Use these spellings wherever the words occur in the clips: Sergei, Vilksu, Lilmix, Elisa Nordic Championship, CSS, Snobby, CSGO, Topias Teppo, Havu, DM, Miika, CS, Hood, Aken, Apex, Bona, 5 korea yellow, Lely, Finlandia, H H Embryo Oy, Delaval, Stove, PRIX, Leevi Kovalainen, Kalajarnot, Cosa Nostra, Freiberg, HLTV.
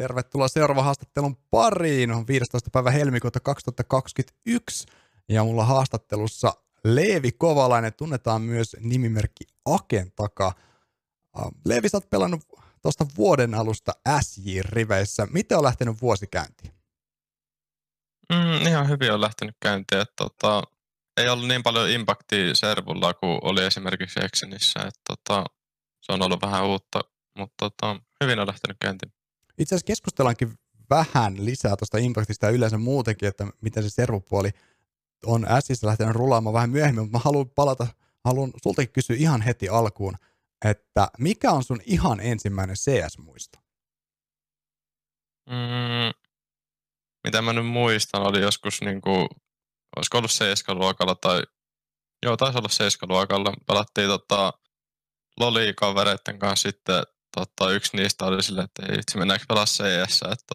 Tervetuloa seuraavan haastattelun pariin. On 15. päivä helmikuuta 2021 ja mulla haastattelussa Leevi Kovalainen, tunnetaan myös nimimerkki Aken takaa. Leevi, sä oot pelannut tuosta vuoden alusta SJ-riveissä. Miten on lähtenyt vuosi käyntiin? Ihan hyvin on lähtenyt käyntiin. Ei ollut niin paljon impaktia servulla kuin oli esimerkiksi Exenissä. Se on ollut vähän uutta, mutta hyvin on lähtenyt käyntiin. Itse asiassa keskustellaankin vähän lisää tuosta impactista ja yleensä muutenkin, että miten se servupuoli on SJ:ssä lähtenyt rulaamaan vähän myöhemmin, mutta mä haluan sultakin kysyä ihan heti alkuun, että mikä on sun ihan ensimmäinen CS-muisto? Mitä mä nyt muistan, oli joskus olisiko ollut 7-luokalla tai joo, taisi olla 7-luokalla, pelattiin loli-kavereiden kanssa sitten. Yksi niistä oli silleen, että itse mennäänkö pelaa CS, että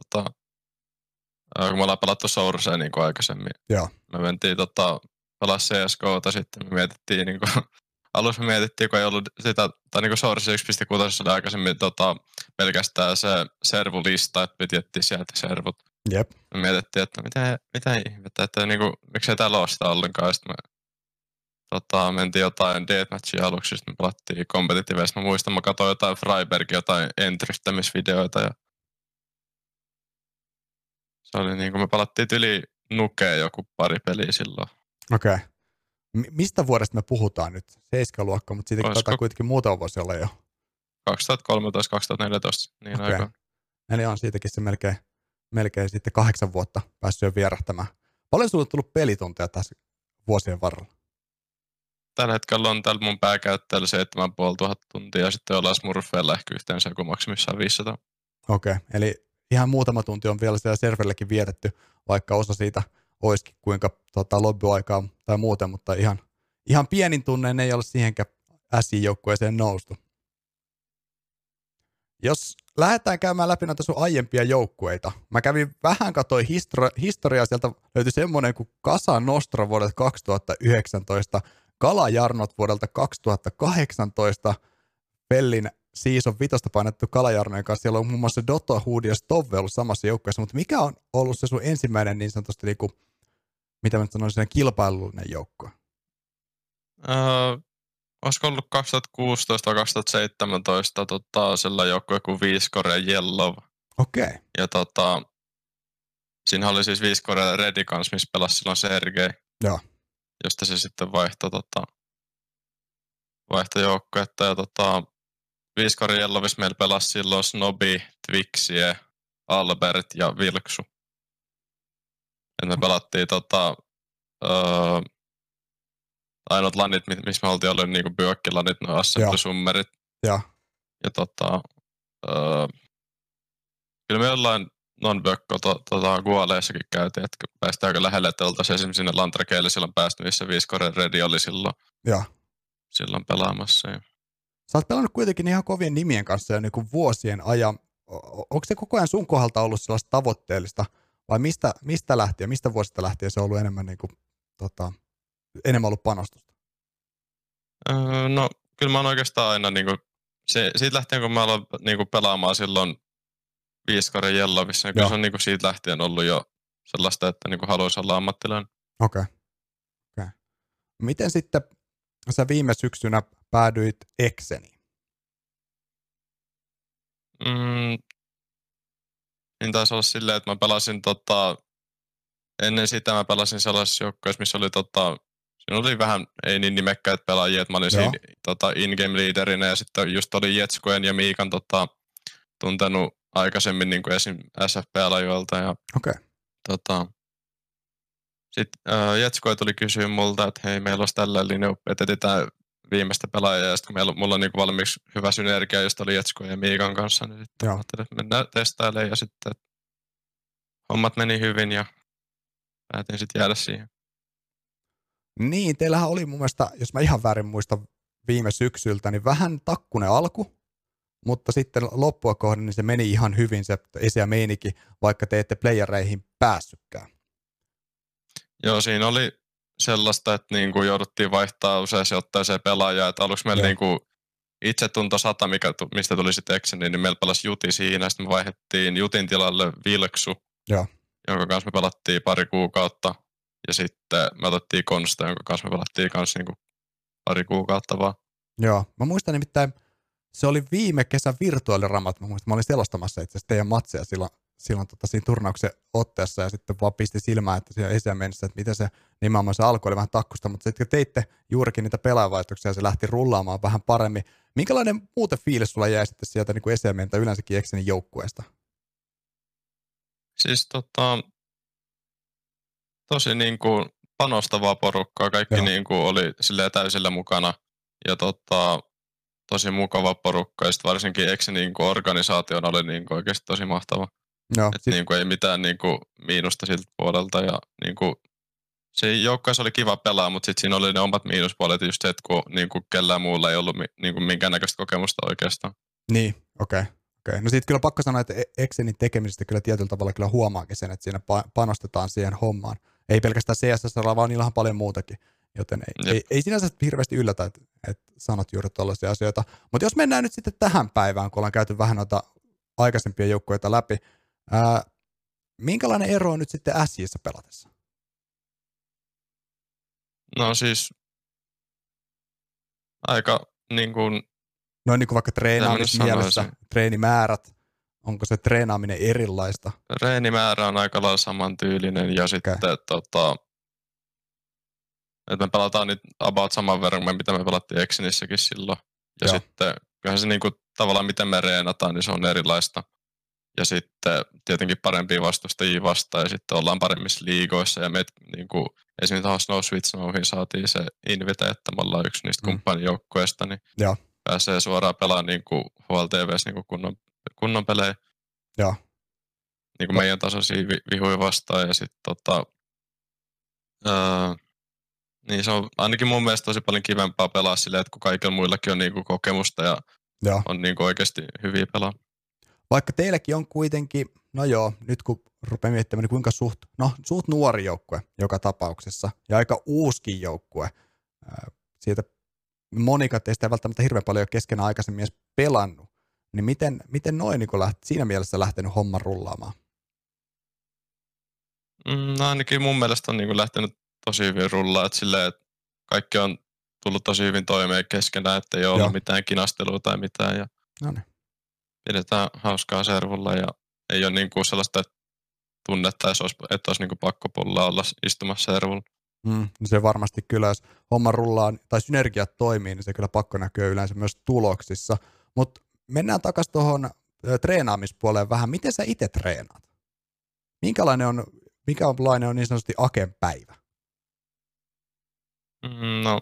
kun me ollaan pelattu Sourcea niin aikaisemmin. Joo. Me mentiin pelaa CSGOta sitten, me mietittiin alussa me mietittiin, kun ei ollut sitä, tai Source 1.6 oli aikaisemmin pelkästään se servulista, että piti etsiä sieltä servut. Jep. Me mietittiin, että mitä ihmettä, että miksei täällä ole sitä ollenkaan, sitten me mentiin jotain deathmatchia aluksi, sitten me pelattiin competitiveissa. Mä muistan, mä katsoin jotain Freibergia, jotain entryttämisvideoita. Ja se oli me pelattiin yli nukea joku pari peliä silloin. Okei. Okay. Mistä vuodesta me puhutaan nyt? 7-luokka, mutta siitäkin taitaa kuitenkin muutama vuosi olla jo. 2013-2014, niin okay. Aikaan. Eli on siitäkin se melkein sitten 8 vuotta päässyt jo vierähtämään. Paljon sulla on tullut pelitunteja tässä vuosien varrella? Tällä hetkellä on täällä mun pääkäyttäjällä 7500 tuntia ja sitten ollaan smurfeilla ehkä yhteensä joku maksimissaan 500. Okei, eli ihan muutama tunti on vielä siellä serverillekin vietetty, vaikka osa siitä olisikin kuinka lobbyaikaa tai muuten, mutta ihan pienin tunneen ei ole siihenkään SI-joukkueeseen noustu. Jos lähdetään käymään läpi noita sun aiempia joukkueita. Mä kävin vähän, katsoin historiaa, sieltä löytyi semmoinen kuin Cosa Nostra vuodelta 2019, Kalajarnot vuodelta 2018, Pellin season 5 painettu Kalajarnojen kanssa, siellä on muun muassa Dotto, Hood ja Stove ollut samassa joukkueessa, mutta mikä on ollut se sun ensimmäinen niin sanotusti, mitä mä nyt sanoisin, kilpailullinen joukko? Olisiko ollut 2016 tai 2017 sillä joukkue kuin 5 korea yellow. Okei. Okay. Ja siinä oli siis 5 korea redi kanssa, missä pelasi silloin Sergei. Joo. Josta se sitten vaihtoi joukkuetta ja 5 korea yellows meillä pelasi silloin Snobby, Twixie, Albert ja Vilksu. Et me pelattiin ainoat lanit, missä me oltiin ollut niinku Björk-lanit, noin SFP-summerit. Ja kyllä me jollain non-bökko Gualeissakin käytiin, että päästään aika lähelle, että oltaisiin esimerkiksi sinne Lantrakeille silloin päästy, missä 5 korea redi oli silloin pelaamassa. Ja. Sä oot pelannut kuitenkin ihan kovien nimien kanssa jo niin vuosien ajan. Onko se koko ajan sun kohdalta ollut sellaista tavoitteellista, vai mistä lähtien, mistä vuosista lähtien se on ollut enemmän, enemmän ollut panostusta? No, kyllä mä oon oikeastaan aina, siitä lähtien kun mä aloin pelaamaan silloin 5 korea yellowissa, niin se on siitä lähtien ollut jo sellaista, että haluaisi olla ammattilainen. Okei. Okay. Okay. Miten sitten sä viime syksynä päädyit Exeniin? Niin taisi olla silleen, että mä pelasin ennen sitä mä pelasin sellaisessa joukkueessa, missä oli siinä oli vähän ei niin nimekkäitä pelaajia, että mä olin siinä in-game leaderinä ja sitten just oli Jetskojen ja Miikan tuntenut aikaisemmin esim. SFP-alajoilta ja okay. Sitten Jetskoja tuli kysyä multa, että hei, meillä olisi tällainen, että etsitään viimeistä pelaajaa ja sitten kun mulla on valmiiksi hyvä synergia, josta oli Jetskojen ja Miikan kanssa, niin sitten ajattelin, että mennään testailemaan ja sitten hommat meni hyvin ja päätin sitten jäädä siihen. Niin, teillähän oli mun mielestä, jos mä ihan väärin muistan viime syksyltä, niin vähän takkunen alku, mutta sitten loppua kohden niin se meni ihan hyvin se esiämeinikin, vaikka te ette playereihin päässytkään. Joo, siinä oli sellaista, että jouduttiin vaihtaa usein se ottaiseen pelaajaa, että aluksi meillä itsetunto 100, mistä tuli sitten Exen, niin meillä pelasi Juti siinä. Sitten me vaihdettiin Jutin tilalle Vilksu, ja jonka kanssa me pelattiin pari kuukautta. Ja sitten me otettiin Konsta, jonka kanssa me pelattiin kanssa niin kuin pari kuukautta vaan. Joo, mä muistan nimittäin, se oli viime kesän virtuaaliramat. Mä muistan, mä olin selostamassa itse asiassa teidän matseja silloin siinä turnauksen otteessa, ja sitten vaan pisti silmään, että siellä esiin mennessä, että miten se nimenomaan se alku oli vähän takkusta, mutta sitten teitte juurikin niitä pelaajavaihtoisia, ja se lähti rullaamaan vähän paremmin. Minkälainen muuten fiilis sulla jäi sitten sieltä niin kuin esiin mentä yleensäkin Exenin joukkueesta? Siis tosi niin kuin panostavaa porukkaa. Kaikki niin kuin oli silleen täysillä mukana. Ja tosi mukava porukka, ja sitten varsinkin Exenin organisaation oli niin kuin oikeasti tosi mahtava. No, että niin kuin ei mitään niin kuin miinusta siltä puolelta, ja niin kuin se joukkueessa oli kiva pelaa, mutta sitten siinä oli ne omat miinuspuolet just se, että kun niin kuin kellään muulla ei ollut niin kuin minkäännäköistä kokemusta oikeastaan. Niin, okei. No sitten kyllä pakko sanoa, että Exenin tekemisestä kyllä tietyllä tavalla kyllä huomaakin sen, että siinä panostetaan siihen hommaan. Ei pelkästään CSS, vaan niillä on paljon muutakin. Joten ei sinänsä hirveästi yllätä, että sanot juuri tällaisia asioita. Mutta jos mennään nyt sitten tähän päivään, kun ollaan käyty vähän noita aikaisempia joukkueita läpi. Minkälainen ero on nyt sitten SJ:ssä pelatessa? No siis aika niin kuin... Noin niin kuin vaikka treenaamismielessä, treenimäärät. Onko se treenaaminen erilaista? Treenimäärä on aika lailla samantyylinen, ja sitten että me pelataan nyt about saman verran, mitä me pelattiin Exenissäkin silloin. Ja sitten kyllähän se niinku, tavallaan, miten me reenataan, niin se on erilaista. Ja sitten tietenkin parempia vastustajia vastaan, ja sitten ollaan paremmissa liigoissa. Ja me niinku, esimerkiksi tuohon Snow Switch Snowhin saatiin se invite, että me ollaan yksi niistä kumppanijoukkoista, niin pääsee suoraan pelaamaan niinku HLTV:ssä niinku kunnon pelejä. Ja. Niinku meidän tasoisia vihuja vastaan, ja sitten niin se on ainakin mun mielestä tosi paljon kivempaa pelaa silleen, että kun kaikilla muillakin on niinku kokemusta ja on niinku oikeasti hyviä pelaa. Vaikka teilläkin on kuitenkin, nyt kun rupeaa miettimään, niin kuinka suht nuori joukkue joka tapauksessa ja aika uuskin joukkue. Siitä monikaan teistä ei välttämättä hirveän paljon keskenään aikaisemmin edes pelannut. Niin miten noin niin siinä mielessä lähtenyt homman rullaamaan? No ainakin mun mielestä on niin lähtenyt tosi hyvin rullaa, että silleen, että kaikki on tullut tosi hyvin toimeen keskenään, ettei ole ollut mitään kinastelua tai mitään. Ja pidetään hauskaa servulla, ja ei ole niin kuin sellaista tunnetta, että olisi niin kuin pakko pullaa olla istumassa servulla. Se varmasti kyllä, jos homma rullaa tai synergiat toimii, niin se kyllä pakko näkyy yleensä myös tuloksissa. Mutta mennään takaisin tuohon treenaamispuoleen vähän. Miten sä itse treenaat? Mikälainen on niin sanotusti Aken päivä? No,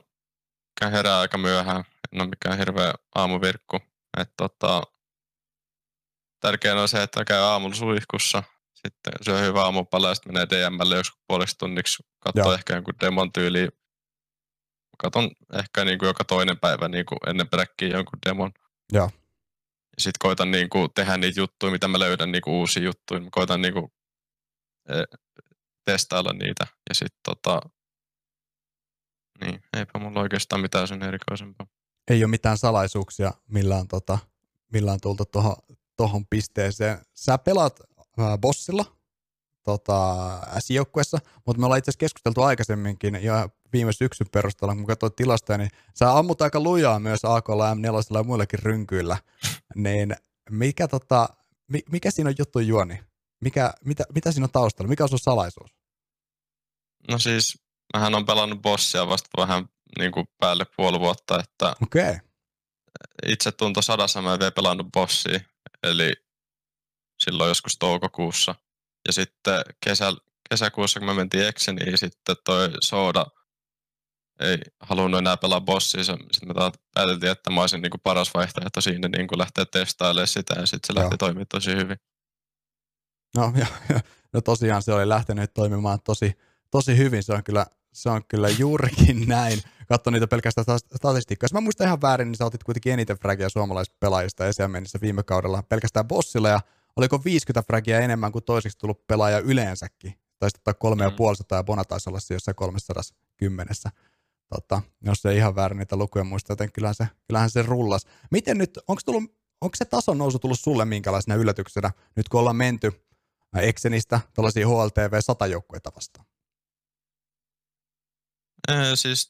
herää aika myöhään. En ole mikään hirveä aamuvirkku. Tärkeää on se, että käy aamulla suihkussa, sitten syö hyvä aamupala ja sitten menee DM:lle joskus puoliksi tunniksi. Katsoo ehkä jonkun demon tyyliin. Katson ehkä niin kuin joka toinen päivä niin kuin ennen peräkkiä jonkun demon. Ja sitten koitan niin kuin tehdä niitä juttuja, mitä mä löydän, niin kuin uusia juttuja. Mä koitan niin kuin testailla niitä, ja sitten niin, eipä mulla oikeastaan mitään sen erikoisempaa. Ei ole mitään salaisuuksia, millä on tultu tuohon pisteeseen. Sä pelaat bossilla S-joukkueessa, mutta me ollaan itse asiassa keskusteltu aikaisemminkin ja viime syksyn perusteella, kun katsoit tilastoja, niin sä ammut aika lujaa myös AK:lla, M4:llä ja muillakin rynkyillä. Niin mikä siinä on juttu juoni? Mitä siinä on taustalla? Mikä on sun salaisuus? No siis... Mähän on pelannut bossia vasta vähän niin kuin päälle puoli vuotta, että itsetunto 100 mä en vielä pelannut bossia, eli silloin joskus toukokuussa. Ja sitten kesäkuussa, kun mä mentiin Exeniin, niin sitten toi Soda ei halunnut enää pelaa bossia. Sitten mä pääteltiin, että mä olisin niin kuin paras vaihtoehto siinä niin kuin lähteä testailemaan sitä, ja sitten se lähti toimimaan tosi hyvin. No tosiaan se oli lähtenyt toimimaan tosi hyvin, se on kyllä juurikin näin. Katso niitä pelkästään statistiikkaa. Jos mä muistan ihan väärin, niin sä otit kuitenkin eniten fragia suomalaispelaajista esimerkiksi viime kaudella pelkästään bossilla, ja oliko 50 fragia enemmän kuin toiseksi tullut pelaaja yleensäkin? Taisi ottaa 350, ja Bona taisi olla siinä jossain 310. jos ei ihan väärin niitä lukuja muista, joten kyllähän se rullas. Miten nyt, onko se tason nousu tullut sulle minkälaisena yllätyksenä, nyt kun ollaan menty Exenistä tuollaisia HLTV-100-joukkueita vastaan? Siis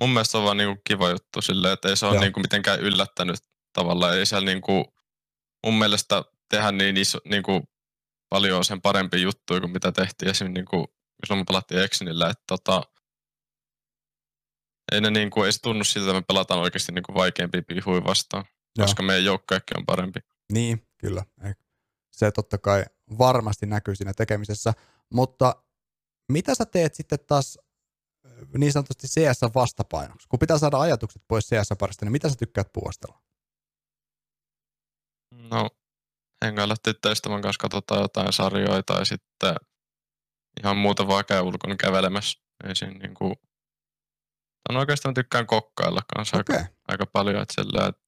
mun mielestä on vaan niinku kiva juttu silleen, että ei se ole niinku mitenkään yllättänyt tavallaan. Ei siellä niinku, mun mielestä tehdä niin iso, niinku, paljon sen parempi juttu kuin mitä tehtiin esimerkiksi niinku, silloin me pelattiin Exenillä. Ei, ne niinku, ei se tunnu siltä, että me pelataan oikeasti niinku vaikeampia pihuja vastaan, koska meidän joukkuekin on parempi. Niin, kyllä. Se totta kai varmasti näkyy siinä tekemisessä. Mutta mitä sä teet sitten taas niin sanotusti CS-vastapainoksi? Kun pitää saada ajatukset pois CS-parista, niin mitä sä tykkäät puostella? No, hengailla tyttöistämän kanssa katsotaan jotain sarjoita ja sitten ihan muuta vaan käy ulkona kävelemässä. Ei siinä niinku... Oikeastaan tykkään kokkailla kanssa aika paljon, että silleen, että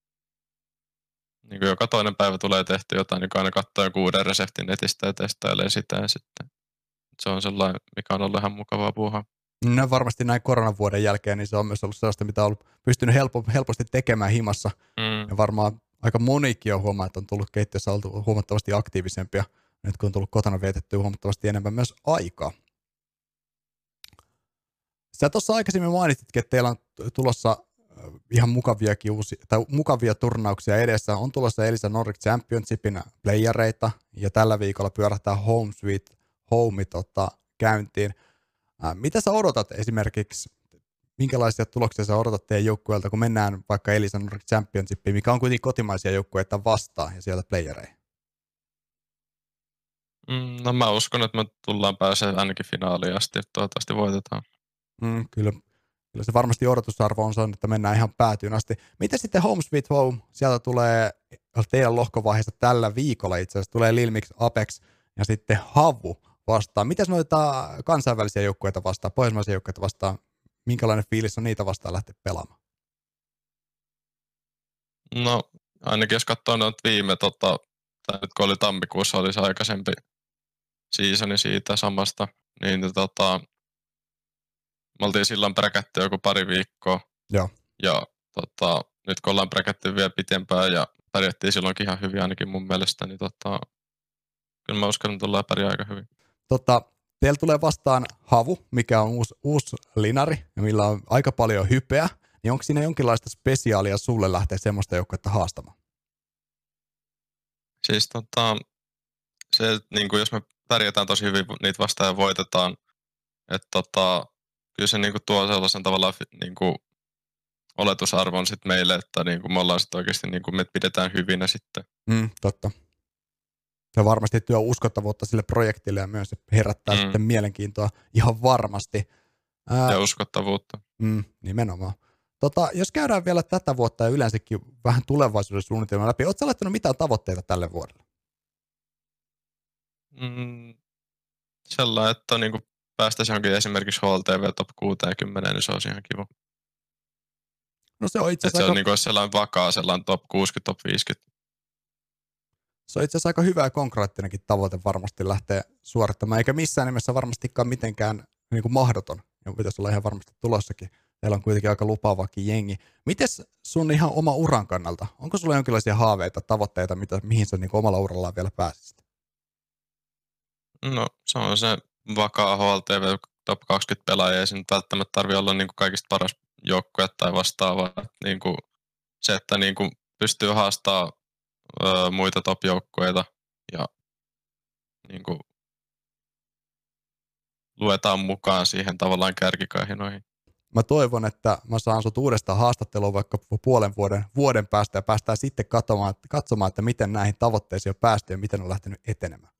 niin joka toinen päivä tulee tehty jotain, niin aina katsoo joku uuden reseptin netistä ja testailee sitä ja sitten se on sellainen, mikä on ollut ihan mukavaa puuhaa. No varmasti näin koronavuoden jälkeen niin se on myös ollut sellaista, mitä on pystynyt helposti tekemään himassa. Ja varmaan aika monikin on huomaa, että on tullut keittiössä oltu huomattavasti aktiivisempia, nyt kun on tullut kotona vietettyä huomattavasti enemmän myös aikaa. Sä tuossa aikaisemmin mainitsitkin, että teillä on tulossa ihan mukavia turnauksia edessä. On tulossa Elisa Nordic Championshipin playereita ja tällä viikolla pyörähtää Home Sweet Home käyntiin. Mitä sä odotat esimerkiksi, minkälaisia tuloksia sä odotat teidän joukkueelta, kun mennään vaikka Elisa Nordic Championshipiin, mikä on kuitenkin kotimaisia joukkueita vastaan ja sieltä playereihin? No mä uskon, että me tullaan pääsemään ainakin finaaliin asti, toivottavasti voitetaan. Kyllä se varmasti odotusarvo on sellainen, että mennään ihan päätyyn asti. Miten sitten Home Sweet Home? Sieltä tulee teidän lohkovaiheessa tällä viikolla itse asiassa. Tulee Lilmix, Apex ja sitten Havu vastaan. Mitäs noita kansainvälisiä joukkueita vastaan, pohjoismaisia joukkueita vastaan? Minkälainen fiilis on niitä vastaan lähteä pelaamaan? No ainakin jos katsoo noita viime, tai nyt kun oli tammikuussa, oli se aikaisempi seasoni siitä samasta, niin me oltiin silloin präkätty joku pari viikkoa. Ja nyt kun ollaan präkätty vielä pitempään ja pärjättiin silloinkin ihan hyvin ainakin mun mielestä, niin kyllä mä uskon, että tullaan pärjää aika hyvin. Teillä tulee vastaan Havu, mikä on uusi linari ja millä on aika paljon hypeä. Niin onko siinä jonkinlaista spesiaalia sulle lähteä semmoista joukkuetta haastamaan? Siis se, että niin jos me pärjätään tosi hyvin niitä vastaan ja voitetaan, että kyllä se niinku tuo sellaisen tavallaan niinku oletusarvon sit meille, että niinku me ollaan sit oikeasti niinku me pidetään hyvinä sitten. Totta. Se varmasti työ uskottavuutta sille projektille ja myös herättää sitten mielenkiintoa ihan varmasti. Ja uskottavuutta. Nimenomaan. Jos käydään vielä tätä vuotta ja yleensäkin vähän tulevaisuuden suunnitelmaa läpi, ootko sä laittanut mitään tavoitteita tälle vuodelle? Sellainen, että niinku päästäisiin johonkin esimerkiksi HLTV Top 60, niin se olisi ihan kiva. No se on itse asiassa aika... Se on sellainen vakaa, sellainen Top 60, Top 50. Se on itse asiassa aika hyvä ja konkreettinenkin tavoite varmasti lähteä suorittamaan, eikä missään nimessä varmastikaan mitenkään niin kuin mahdoton. Ja pitäisi olla ihan varmasti tulossakin. Teillä on kuitenkin aika lupaavakin jengi. Mites sun ihan oma uran kannalta? Onko sulla jonkinlaisia haaveita, tavoitteita, mihin sä niin kuin omalla urallaan vielä pääsisit? No se on se... Vakaa HLTV Top 20 pelaajia, ei se nyt välttämättä tarvitse olla niinku kaikista paras joukkue tai vastaavaa. Niinku se, että niinku pystyy haastamaan muita top-joukkueita ja niinku luetaan mukaan siihen tavallaan kärkikaihinoihin. Mä toivon, että mä saan sut uudestaan haastattelua vaikka puolen vuoden päästä ja päästään sitten katsomaan, että miten näihin tavoitteisiin on päästy ja miten on lähtenyt etenemään.